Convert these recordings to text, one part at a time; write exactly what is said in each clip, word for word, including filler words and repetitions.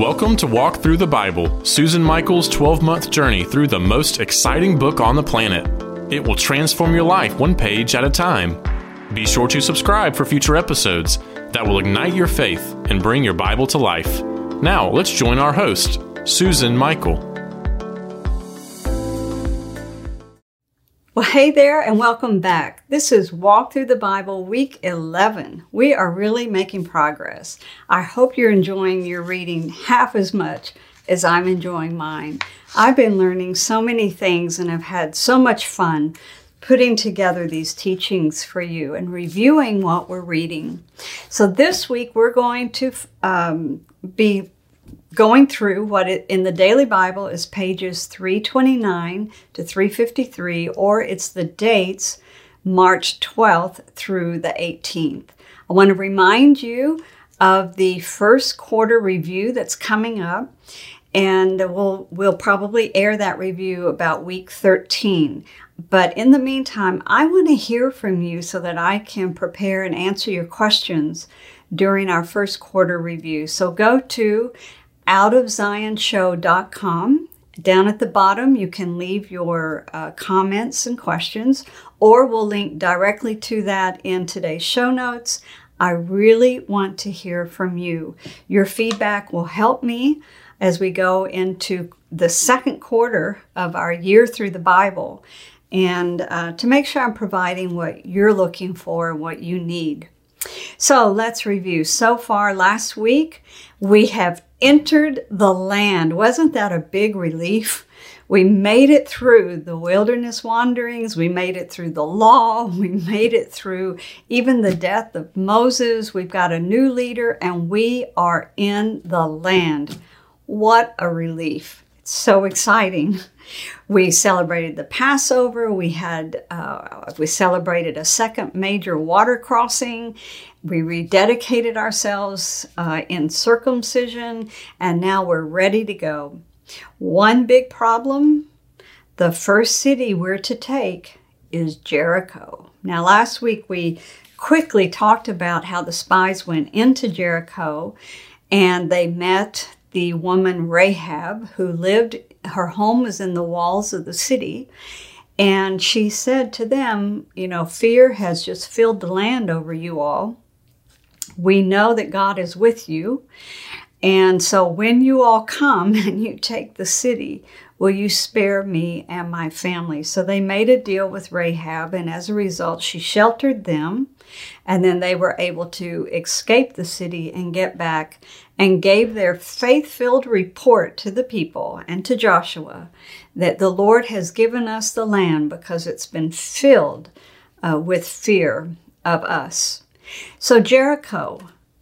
Welcome to Walk Through the Bible, Susan Michael's twelve-month journey through the most exciting book on the planet. It will transform your life one page at a time. Be sure to subscribe for future episodes that will ignite your faith and bring your Bible to life. Now, let's join our host, Susan Michael. Well, hey there, and welcome back. This is Walk Through the Bible, Week eleven. We are really making progress. I hope you're enjoying your reading half as much as I'm enjoying mine. I've been learning so many things and I've had so much fun putting together these teachings for you and reviewing what we're reading. So this week we're going to um, be going through what it, in the Daily Bible is pages three twenty-nine to three fifty-three, or it's the dates March twelfth through the eighteenth. I want to remind you of the first quarter review that's coming up, and we'll we'll probably air that review about week thirteen. But in the meantime, I want to hear from you so that I can prepare and answer your questions during our first quarter review. So go to out of zion show dot com. Down at the bottom, you can leave your uh, comments and questions, or we'll link directly to that in today's show notes. I really want to hear from you. Your feedback will help me as we go into the second quarter of our year through the Bible, and uh, to make sure I'm providing what you're looking for and what you need. So let's review. So far last week, we have entered the land. Wasn't that a big relief? We made it through the wilderness wanderings. We made it through the law. We made it through even the death of Moses. We've got a new leader, and we are in the land. What a relief. It's so exciting. We celebrated the Passover. We had uh, we celebrated a second major water crossing. We rededicated ourselves uh, in circumcision, and now we're ready to go. One big problem: the first city we're to take is Jericho. Now, last week we quickly talked about how the spies went into Jericho, and they met the woman Rahab, who lived, her home was in the walls of the city. And she said to them, you know, fear has just filled the land over you all. We know that God is with you. And so when you all come and you take the city, will you spare me and my family? So they made a deal with Rahab, and as a result, she sheltered them. And then they were able to escape the city and get back, and gave their faith-filled report to the people and to Joshua that the Lord has given us the land because it's been filled uh, with fear of us. So Jericho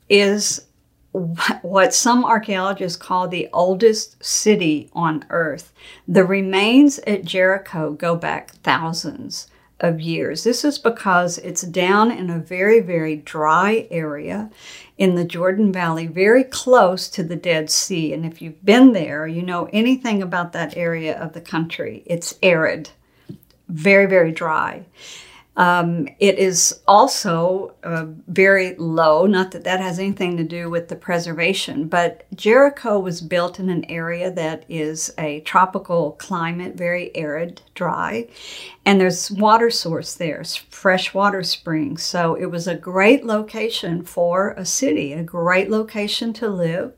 is what some archaeologists call the oldest city on earth. The remains at Jericho go back thousands of years. This is because it's down in a very, very dry area in the Jordan Valley, very close to the Dead Sea. And if you've been there, you know anything about that area of the country. It's arid, very, very dry. Um, it is also uh, very low, not that that has anything to do with the preservation, but Jericho was built in an area that is a tropical climate, very arid, dry, and there's water source there, fresh water springs. So it was a great location for a city, a great location to live.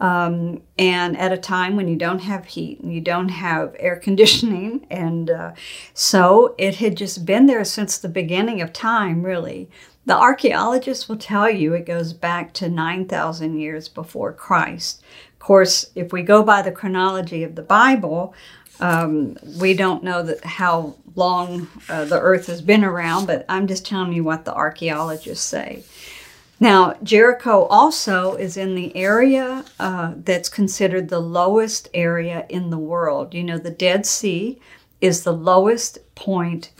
Um, and at a time when you don't have heat and you don't have air conditioning. And uh, so it had just been there since the beginning of time, really. The archaeologists will tell you it goes back to nine thousand years before Christ. Of course, if we go by the chronology of the Bible, um, we don't know that how long uh, the earth has been around, but I'm just telling you what the archaeologists say. Now, Jericho also is in the area uh, that's considered the lowest area in the world. You know, the Dead Sea is the lowest point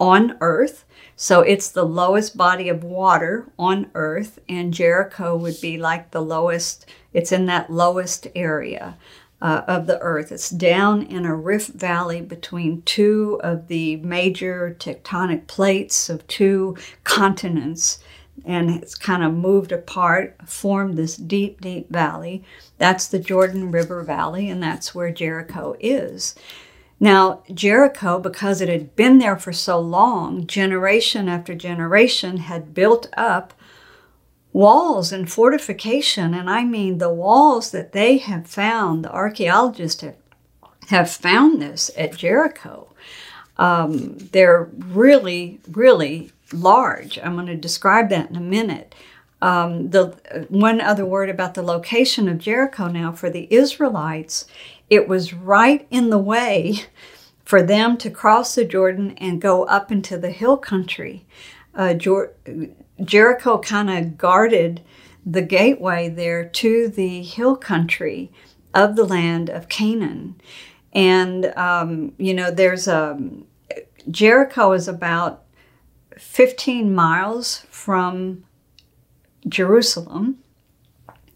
on earth. So it's the lowest body of water on earth. And Jericho would be like the lowest, it's in that lowest area uh, of the earth. It's down in a rift valley between two of the major tectonic plates of two continents and it's kind of moved apart, formed this deep, deep valley. That's the Jordan River Valley, and that's where Jericho is. Now, Jericho, because it had been there for so long, generation after generation had built up walls and fortification, and I mean the walls that they have found, the archaeologists have, have found this at Jericho. Um, they're really, really large. I'm going to describe that in a minute. Um, the one other word about the location of Jericho now for the Israelites, it was right in the way for them to cross the Jordan and go up into the hill country. Uh, Jer- Jericho kind of guarded the gateway there to the hill country of the land of Canaan. And, um, you know, there's a, Jericho is about fifteen miles from Jerusalem.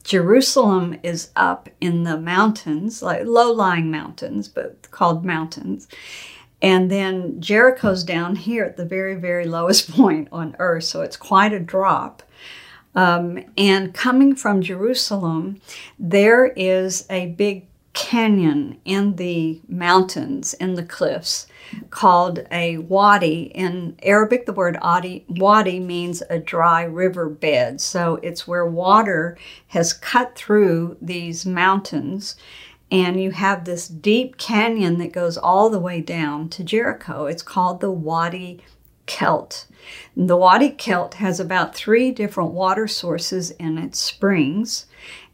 Jerusalem is up in the mountains, like low-lying mountains, but called mountains. And then Jericho's down here at the very, very lowest point on earth, so it's quite a drop. Um, and coming from Jerusalem, there is a big canyon in the mountains, in the cliffs, called a wadi. In Arabic, the word wadi, wadi means a dry river bed. So it's where water has cut through these mountains, and you have this deep canyon that goes all the way down to Jericho. It's called the Wadi Kelt. The Wadi Kelt has about three different water sources in its springs.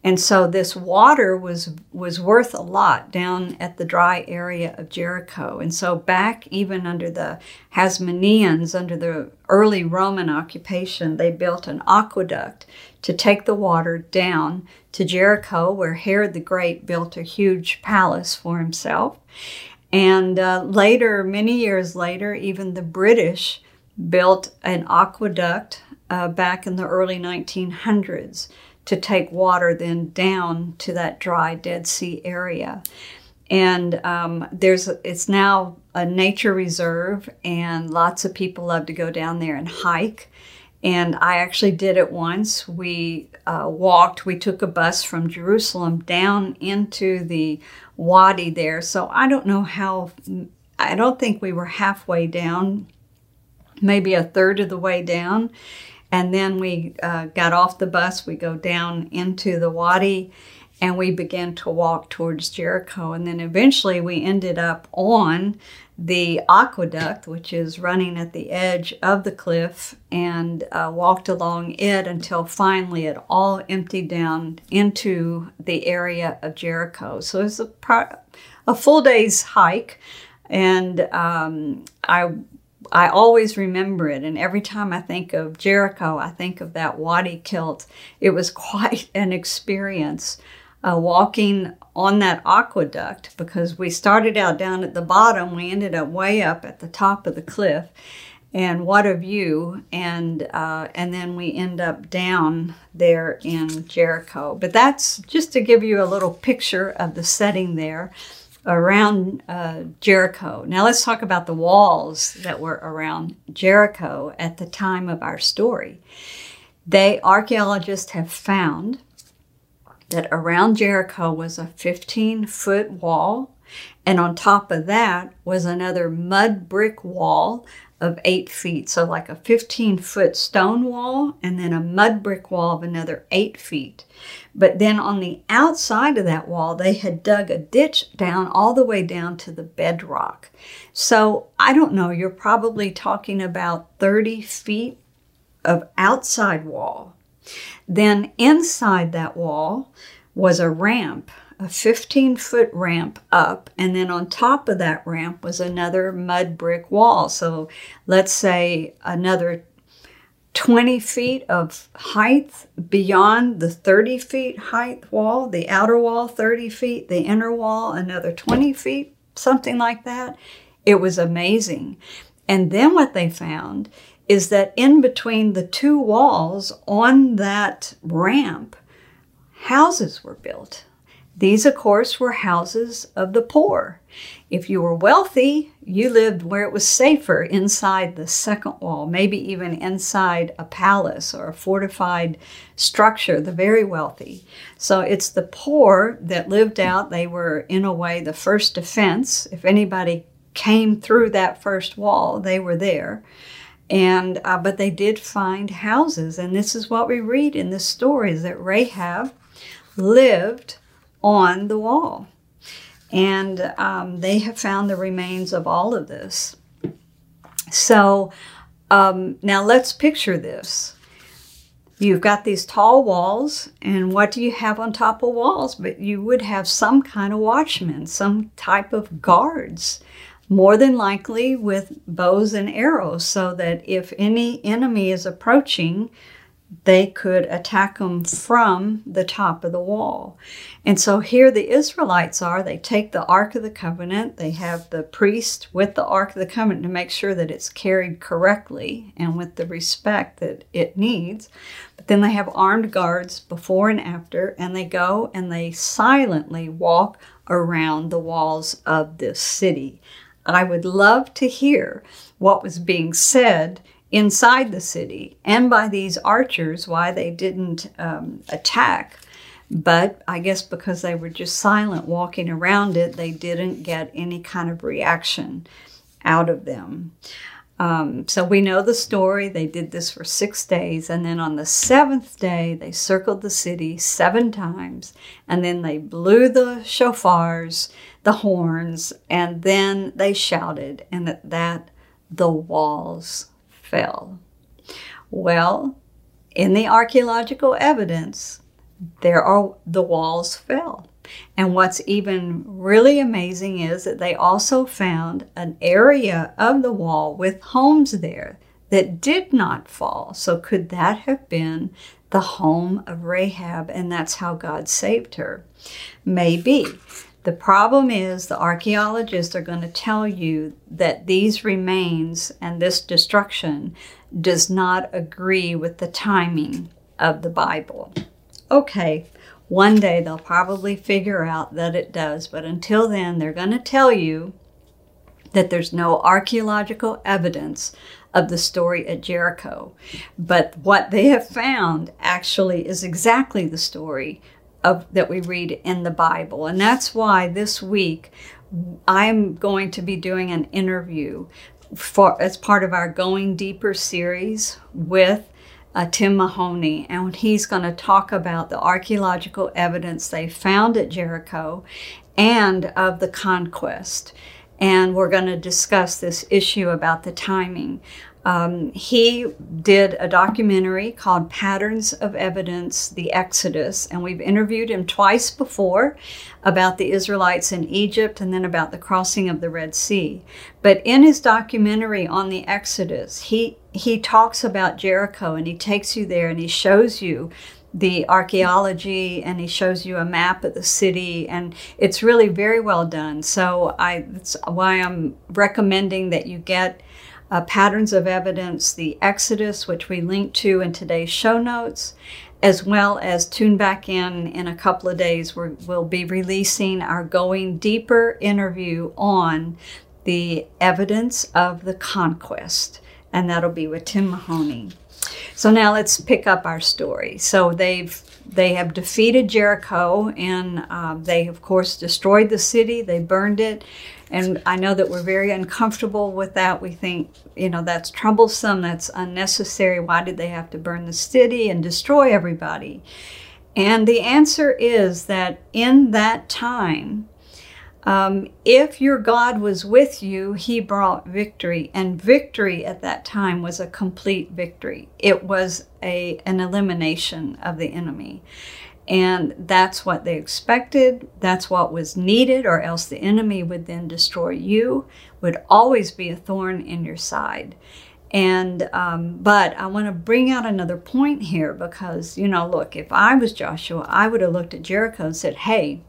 And so this water was, was worth a lot down at the dry area of Jericho. And so back even under the Hasmoneans, under the early Roman occupation, they built an aqueduct to take the water down to Jericho, where Herod the Great built a huge palace for himself. And uh, later, many years later, even the British built an aqueduct uh, back in the early nineteen hundreds. To take water then down to that dry Dead Sea area. And um, there's it's now a nature reserve, and lots of people love to go down there and hike. And I actually did it once. We uh, walked, we took a bus from Jerusalem down into the wadi there. So I don't know how, I don't think we were halfway down, maybe a third of the way down. And then we uh, got off the bus, we go down into the wadi, and we began to walk towards Jericho. And then eventually we ended up on the aqueduct, which is running at the edge of the cliff, and uh, walked along it until finally it all emptied down into the area of Jericho. So it was a, pro- a full day's hike, and um, I I always remember it, and every time I think of Jericho, I think of that Wadi Kelt. It was quite an experience uh, walking on that aqueduct, because we started out down at the bottom. We ended up way up at the top of the cliff, and what a view, and, uh, and then we end up down there in Jericho. But that's just to give you a little picture of the setting there around uh, Jericho. Now let's talk about the walls that were around Jericho at the time of our story. They, archaeologists have found that around Jericho was a fifteen-foot wall, and on top of that was another mud brick wall of eight feet. So like a fifteen-foot stone wall, and then a mud brick wall of another eight feet. But then on the outside of that wall, they had dug a ditch down all the way down to the bedrock. So I don't know, you're probably talking about thirty feet of outside wall. Then inside that wall was a ramp, a fifteen-foot ramp up, and then on top of that ramp was another mud brick wall. So let's say another twenty feet of height beyond the thirty feet height wall, the outer wall thirty feet, the inner wall another twenty feet, something like that. It was amazing. And then what they found is that in between the two walls on that ramp, houses were built. These, of course, were houses of the poor. If you were wealthy, you lived where it was safer, inside the second wall, maybe even inside a palace or a fortified structure, the very wealthy. So it's the poor that lived out. They were, in a way, the first defense. If anybody came through that first wall, they were there. And uh, but they did find houses. And this is what we read in this story, is that Rahab lived on the wall. And um, they have found the remains of all of this. So um, now let's picture this. You've got these tall walls, and what do you have on top of walls? But you would have some kind of watchmen, some type of guards, more than likely with bows and arrows, so that if any enemy is approaching, they could attack them from the top of the wall. And so here the Israelites are. They take the Ark of the Covenant. They have the priest with the Ark of the Covenant to make sure that it's carried correctly and with the respect that it needs. But then they have armed guards before and after, and they go and they silently walk around the walls of this city. I would love to hear what was being said inside the city, and by these archers, why they didn't um, attack. But I guess because they were just silent walking around it, they didn't get any kind of reaction out of them. Um, so we know the story. They did this for six days, and then on the seventh day, they circled the city seven times, and then they blew the shofars, the horns, and then they shouted, and at that, the walls fell. Well, in the archaeological evidence, there are the walls fell. And what's even really amazing is that they also found an area of the wall with homes there that did not fall. So could that have been the home of Rahab, and that's how God saved her? Maybe. The problem is the archaeologists are going to tell you that these remains and this destruction does not agree with the timing of the Bible. Okay, one day they'll probably figure out that it does, but until then they're going to tell you that there's no archaeological evidence of the story at Jericho. But what they have found actually is exactly the story Of, that we read in the Bible. And that's why this week I'm going to be doing an interview for as part of our Going Deeper series with uh, Tim Mahoney. And he's going to talk about the archaeological evidence they found at Jericho and of the conquest. And we're going to discuss this issue about the timing. Um, he did a documentary called Patterns of Evidence: The Exodus, and we've interviewed him twice before about the Israelites in Egypt and then about the crossing of the Red Sea. But in his documentary on the Exodus, he, he talks about Jericho, and he takes you there and he shows you the archaeology, and he shows you a map of the city, and it's really very well done. So I, that's why I'm recommending that you get Uh, Patterns of Evidence: The Exodus, which we link to in today's show notes, as well as tune back in in a couple of days. We're, we'll be releasing our Going Deeper interview on the evidence of the conquest, and that'll be with Tim Mahoney. So now let's pick up our story. So they've they have defeated Jericho, and um, they, of course, destroyed the city. They burned it. And I know that we're very uncomfortable with that. We think, you know, that's troublesome, that's unnecessary. Why did they have to burn the city and destroy everybody? And the answer is that in that time, um, if your God was with you, he brought victory. And victory at that time was a complete victory. It was a an elimination of the enemy. And that's what they expected. That's what was needed, or else the enemy would then destroy you, would always be a thorn in your side. And, um, but I want to bring out another point here because, you know, look, if I was Joshua, I would have looked at Jericho and said, hey,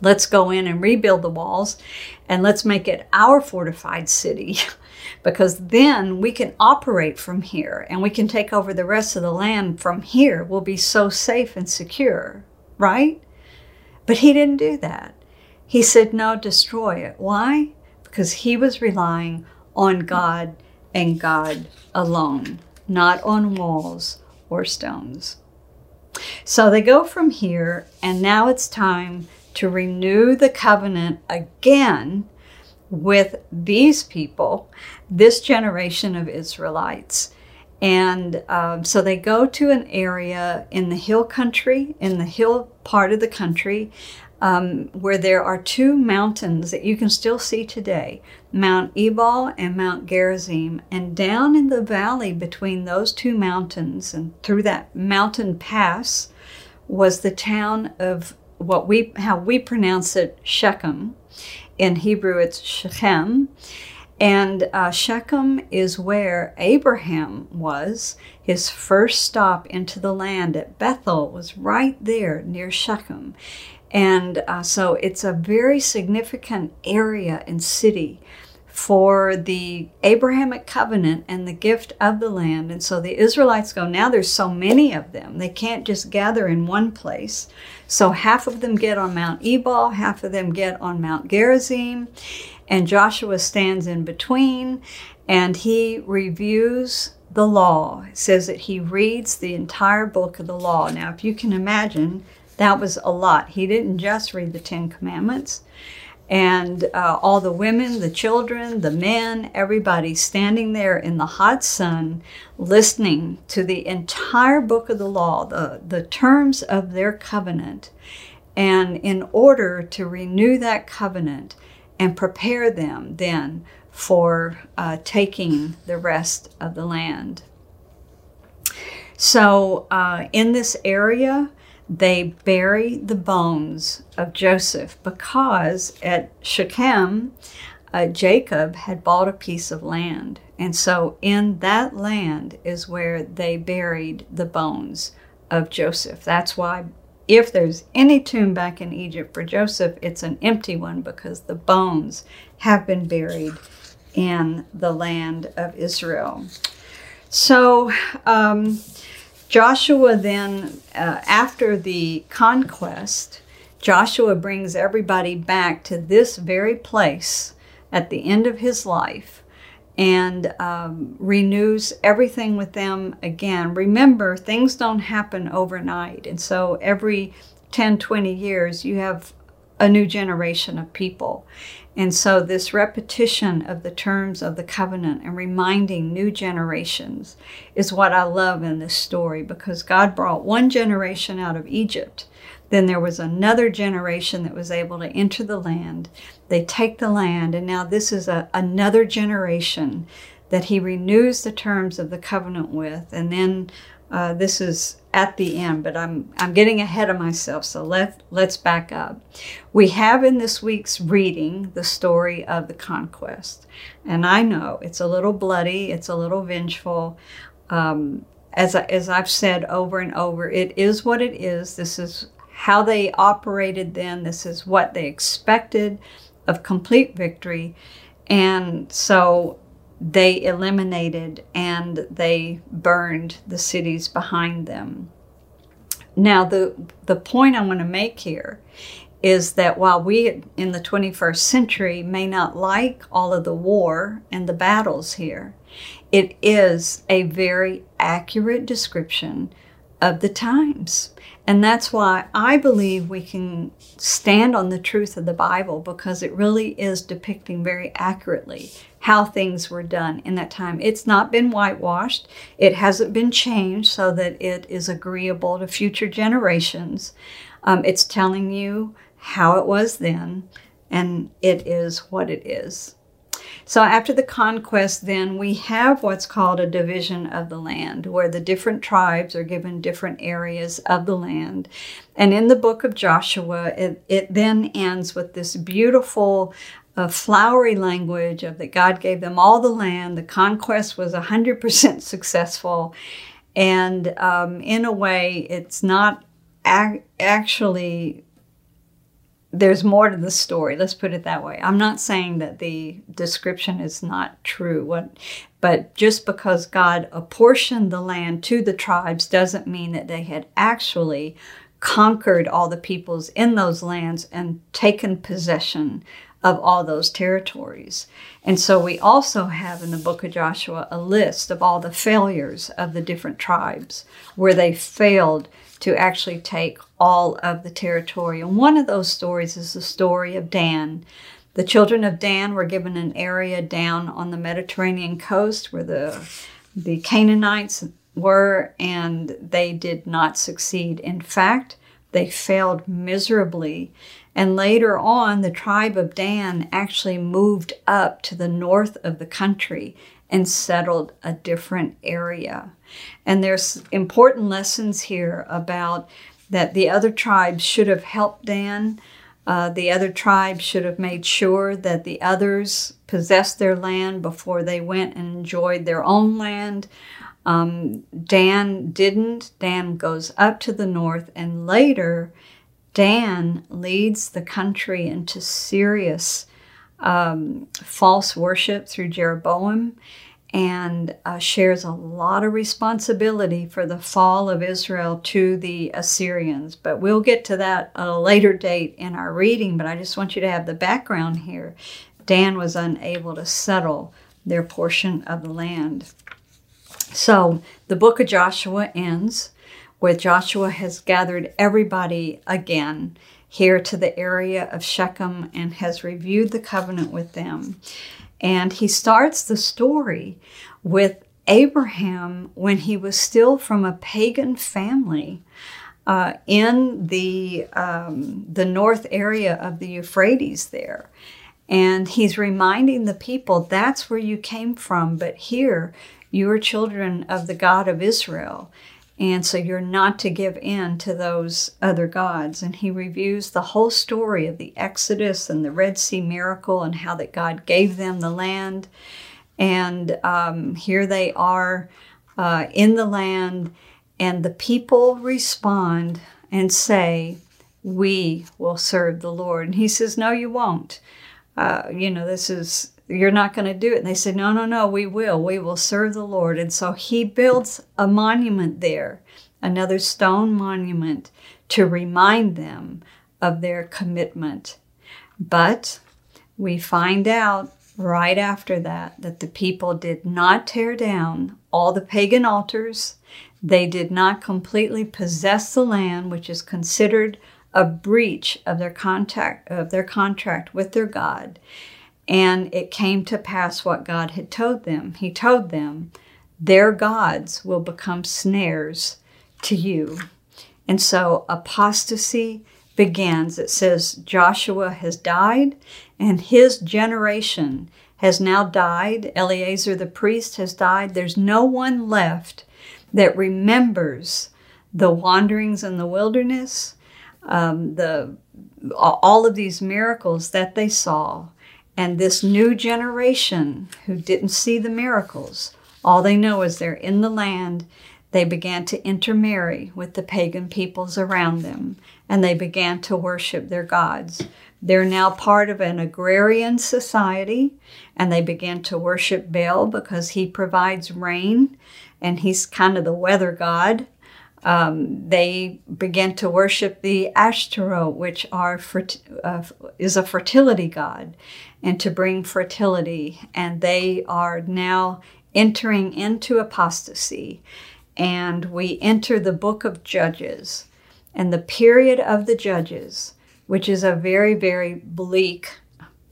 let's go in and rebuild the walls and let's make it our fortified city. Because then we can operate from here and we can take over the rest of the land from here. We'll be so safe and secure, right? But he didn't do that. He said, no, destroy it. Why? Because he was relying on God and God alone, not on walls or stones. So they go from here, and now it's time to renew the covenant again with these people, this generation of Israelites. And um, so they go to an area in the hill country, in the hill part of the country, um, where there are two mountains that you can still see today, Mount Ebal and Mount Gerizim. And down in the valley between those two mountains and through that mountain pass was the town of what we, how we pronounce it, Shechem. In Hebrew, it's Shechem. And uh, Shechem is where Abraham was. His first stop into the land at Bethel was right there near Shechem. And uh, so it's a very significant area and city for the Abrahamic covenant and the gift of the land. And so the Israelites go, now there's so many of them, they can't just gather in one place. So half of them get on Mount Ebal, half of them get on Mount Gerizim, and Joshua stands in between, and he reviews the law. It says that he reads the entire book of the law. Now, if you can imagine, that was a lot. He didn't just read the Ten Commandments. And uh, all the women, the children, the men, everybody standing there in the hot sun, listening to the entire book of the law, the, the terms of their covenant. And in order to renew that covenant and prepare them then for uh, taking the rest of the land. So uh, in this area, they bury the bones of Joseph because at Shechem, uh, Jacob had bought a piece of land. And so in that land is where they buried the bones of Joseph. That's why if there's any tomb back in Egypt for Joseph, it's an empty one because the bones have been buried in the land of Israel. So, um, Joshua then, uh, after the conquest, Joshua brings everybody back to this very place at the end of his life and um, renews everything with them again. Remember, things don't happen overnight. And so every ten, twenty years, you have a new generation of people. And so this repetition of the terms of the covenant and reminding new generations is what I love in this story, because God brought one generation out of Egypt. Then there was another generation that was able to enter the land. They take the land, and now this is a, another generation that he renews the terms of the covenant with. And then uh, this is at the end, but I'm I'm getting ahead of myself, so let, let's back up. We have in this week's reading the story of the conquest, and I know it's a little bloody, it's a little vengeful. Um, as, I, as I've said over and over, it is what it is. This is how they operated then. This is what they expected of complete victory, and so they eliminated and they burned the cities behind them. Now, the, the point I want to make here is that while we in the twenty-first century may not like all of the war and the battles here, it is a very accurate description of the times. And that's why I believe we can stand on the truth of the Bible, because it really is depicting very accurately how things were done in that time. It's not been whitewashed. It hasn't been changed so that it is agreeable to future generations. Um, it's telling you how it was then, and it is what it is. So after the conquest, then, we have what's called a division of the land, where the different tribes are given different areas of the land. And in the book of Joshua, it, it then ends with this beautiful uh, flowery language of that God gave them all the land. The conquest was one hundred percent successful. And um, in a way, it's not ac- actually... There's more to the story. Let's put it that way. I'm not saying that the description is not true, what, but just because God apportioned the land to the tribes doesn't mean that they had actually conquered all the peoples in those lands and taken possession of all those territories. And so we also have in the book of Joshua a list of all the failures of the different tribes, where they failed to actually take all of the territory. And one of those stories is the story of Dan. The children of Dan were given an area down on the Mediterranean coast where the, the Canaanites were, and they did not succeed. In fact, they failed miserably. And later on, the tribe of Dan actually moved up to the north of the country and settled a different area. And there's important lessons here about that the other tribes should have helped Dan. Uh, the other tribes should have made sure that the others possessed their land before they went and enjoyed their own land. Um, Dan didn't. Dan goes up to the north, and later Dan leads the country into serious um, false worship through Jeroboam, and uh, shares a lot of responsibility for the fall of Israel to the Assyrians. But we'll get to that at a later date in our reading, but I just want you to have the background here. Dan was unable to settle their portion of the land. So the book of Joshua ends with Joshua has gathered everybody again here to the area of Shechem and has reviewed the covenant with them. And he starts the story with Abraham when he was still from a pagan family uh, in the, um, the north area of the Euphrates there. And he's reminding the people, that's where you came from, but here you are children of the God of Israel. And so you're not to give in to those other gods. And he reviews the whole story of the Exodus and the Red Sea miracle and how that God gave them the land. And um, here they are uh, in the land, and the people respond and say, we will serve the Lord. And he says, no, you won't. Uh, you know, this is, you're not going to do it. And they said, no, no, no, we will. We will serve the Lord. And so he builds a monument there, another stone monument, to remind them of their commitment. But we find out right after that that the people did not tear down all the pagan altars. They did not completely possess the land, which is considered a breach of their contact, of their contract with their God. And it came to pass what God had told them. He told them, their gods will become snares to you. And so apostasy begins. It says Joshua has died, and his generation has now died. Eleazar the priest has died. There's no one left that remembers the wanderings in the wilderness, um, the all of these miracles that they saw. And this new generation who didn't see the miracles, all they know is they're in the land. They began to intermarry with the pagan peoples around them, and they began to worship their gods. They're now part of an agrarian society, and they began to worship Baal because he provides rain, and he's kind of the weather god. Um, they began to worship the Asherah, which are fert- uh, is a fertility god, and to bring fertility. And they are now entering into apostasy. And we enter the book of Judges and the period of the Judges, which is a very, very bleak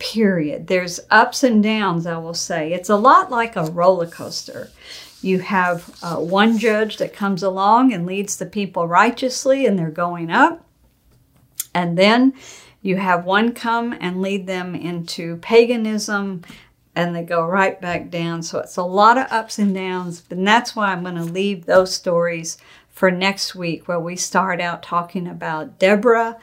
period. There's ups and downs, I will say. It's a lot like a roller coaster. You have uh, one judge that comes along and leads the people righteously, and they're going up. And then you have one come and lead them into paganism, and they go right back down. So it's a lot of ups and downs, and that's why I'm going to leave those stories for next week, where we start out talking about Deborah,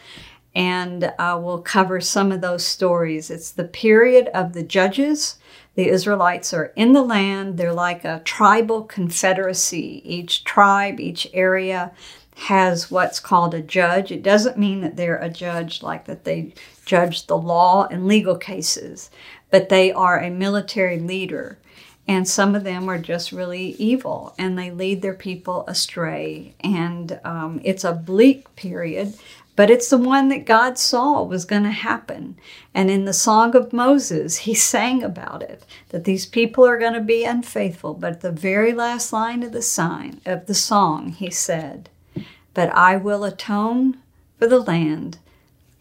and uh, we'll cover some of those stories. It's the period of the Judges. The Israelites are in the land. They're like a tribal confederacy. Each tribe, each area has what's called a judge. It doesn't mean that they're a judge like that they judge the law and legal cases, but they are a military leader. And some of them are just really evil, and they lead their people astray. And um, it's a bleak period, but it's the one that God saw was going to happen. And in the Song of Moses, he sang about it, that these people are going to be unfaithful. But at the very last line of the sign, of the song, he said, "But I will atone for the land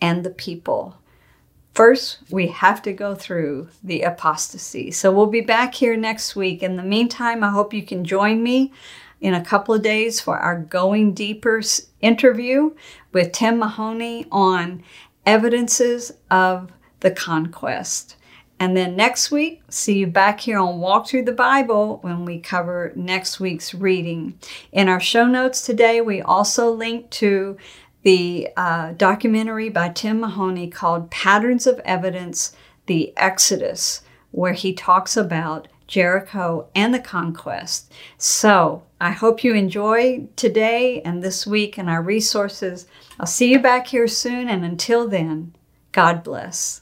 and the people." First, we have to go through the apostasy. So we'll be back here next week. In the meantime, I hope you can join me in a couple of days for our Going Deeper interview with Tim Mahoney on evidences of the conquest. And then next week, see you back here on Walk Through the Bible when we cover next week's reading. In our show notes today, we also link to the uh, documentary by Tim Mahoney called Patterns of Evidence: The Exodus, where he talks about Jericho and the conquest. So I hope you enjoy today and this week and our resources. I'll see you back here soon, and until then, God bless.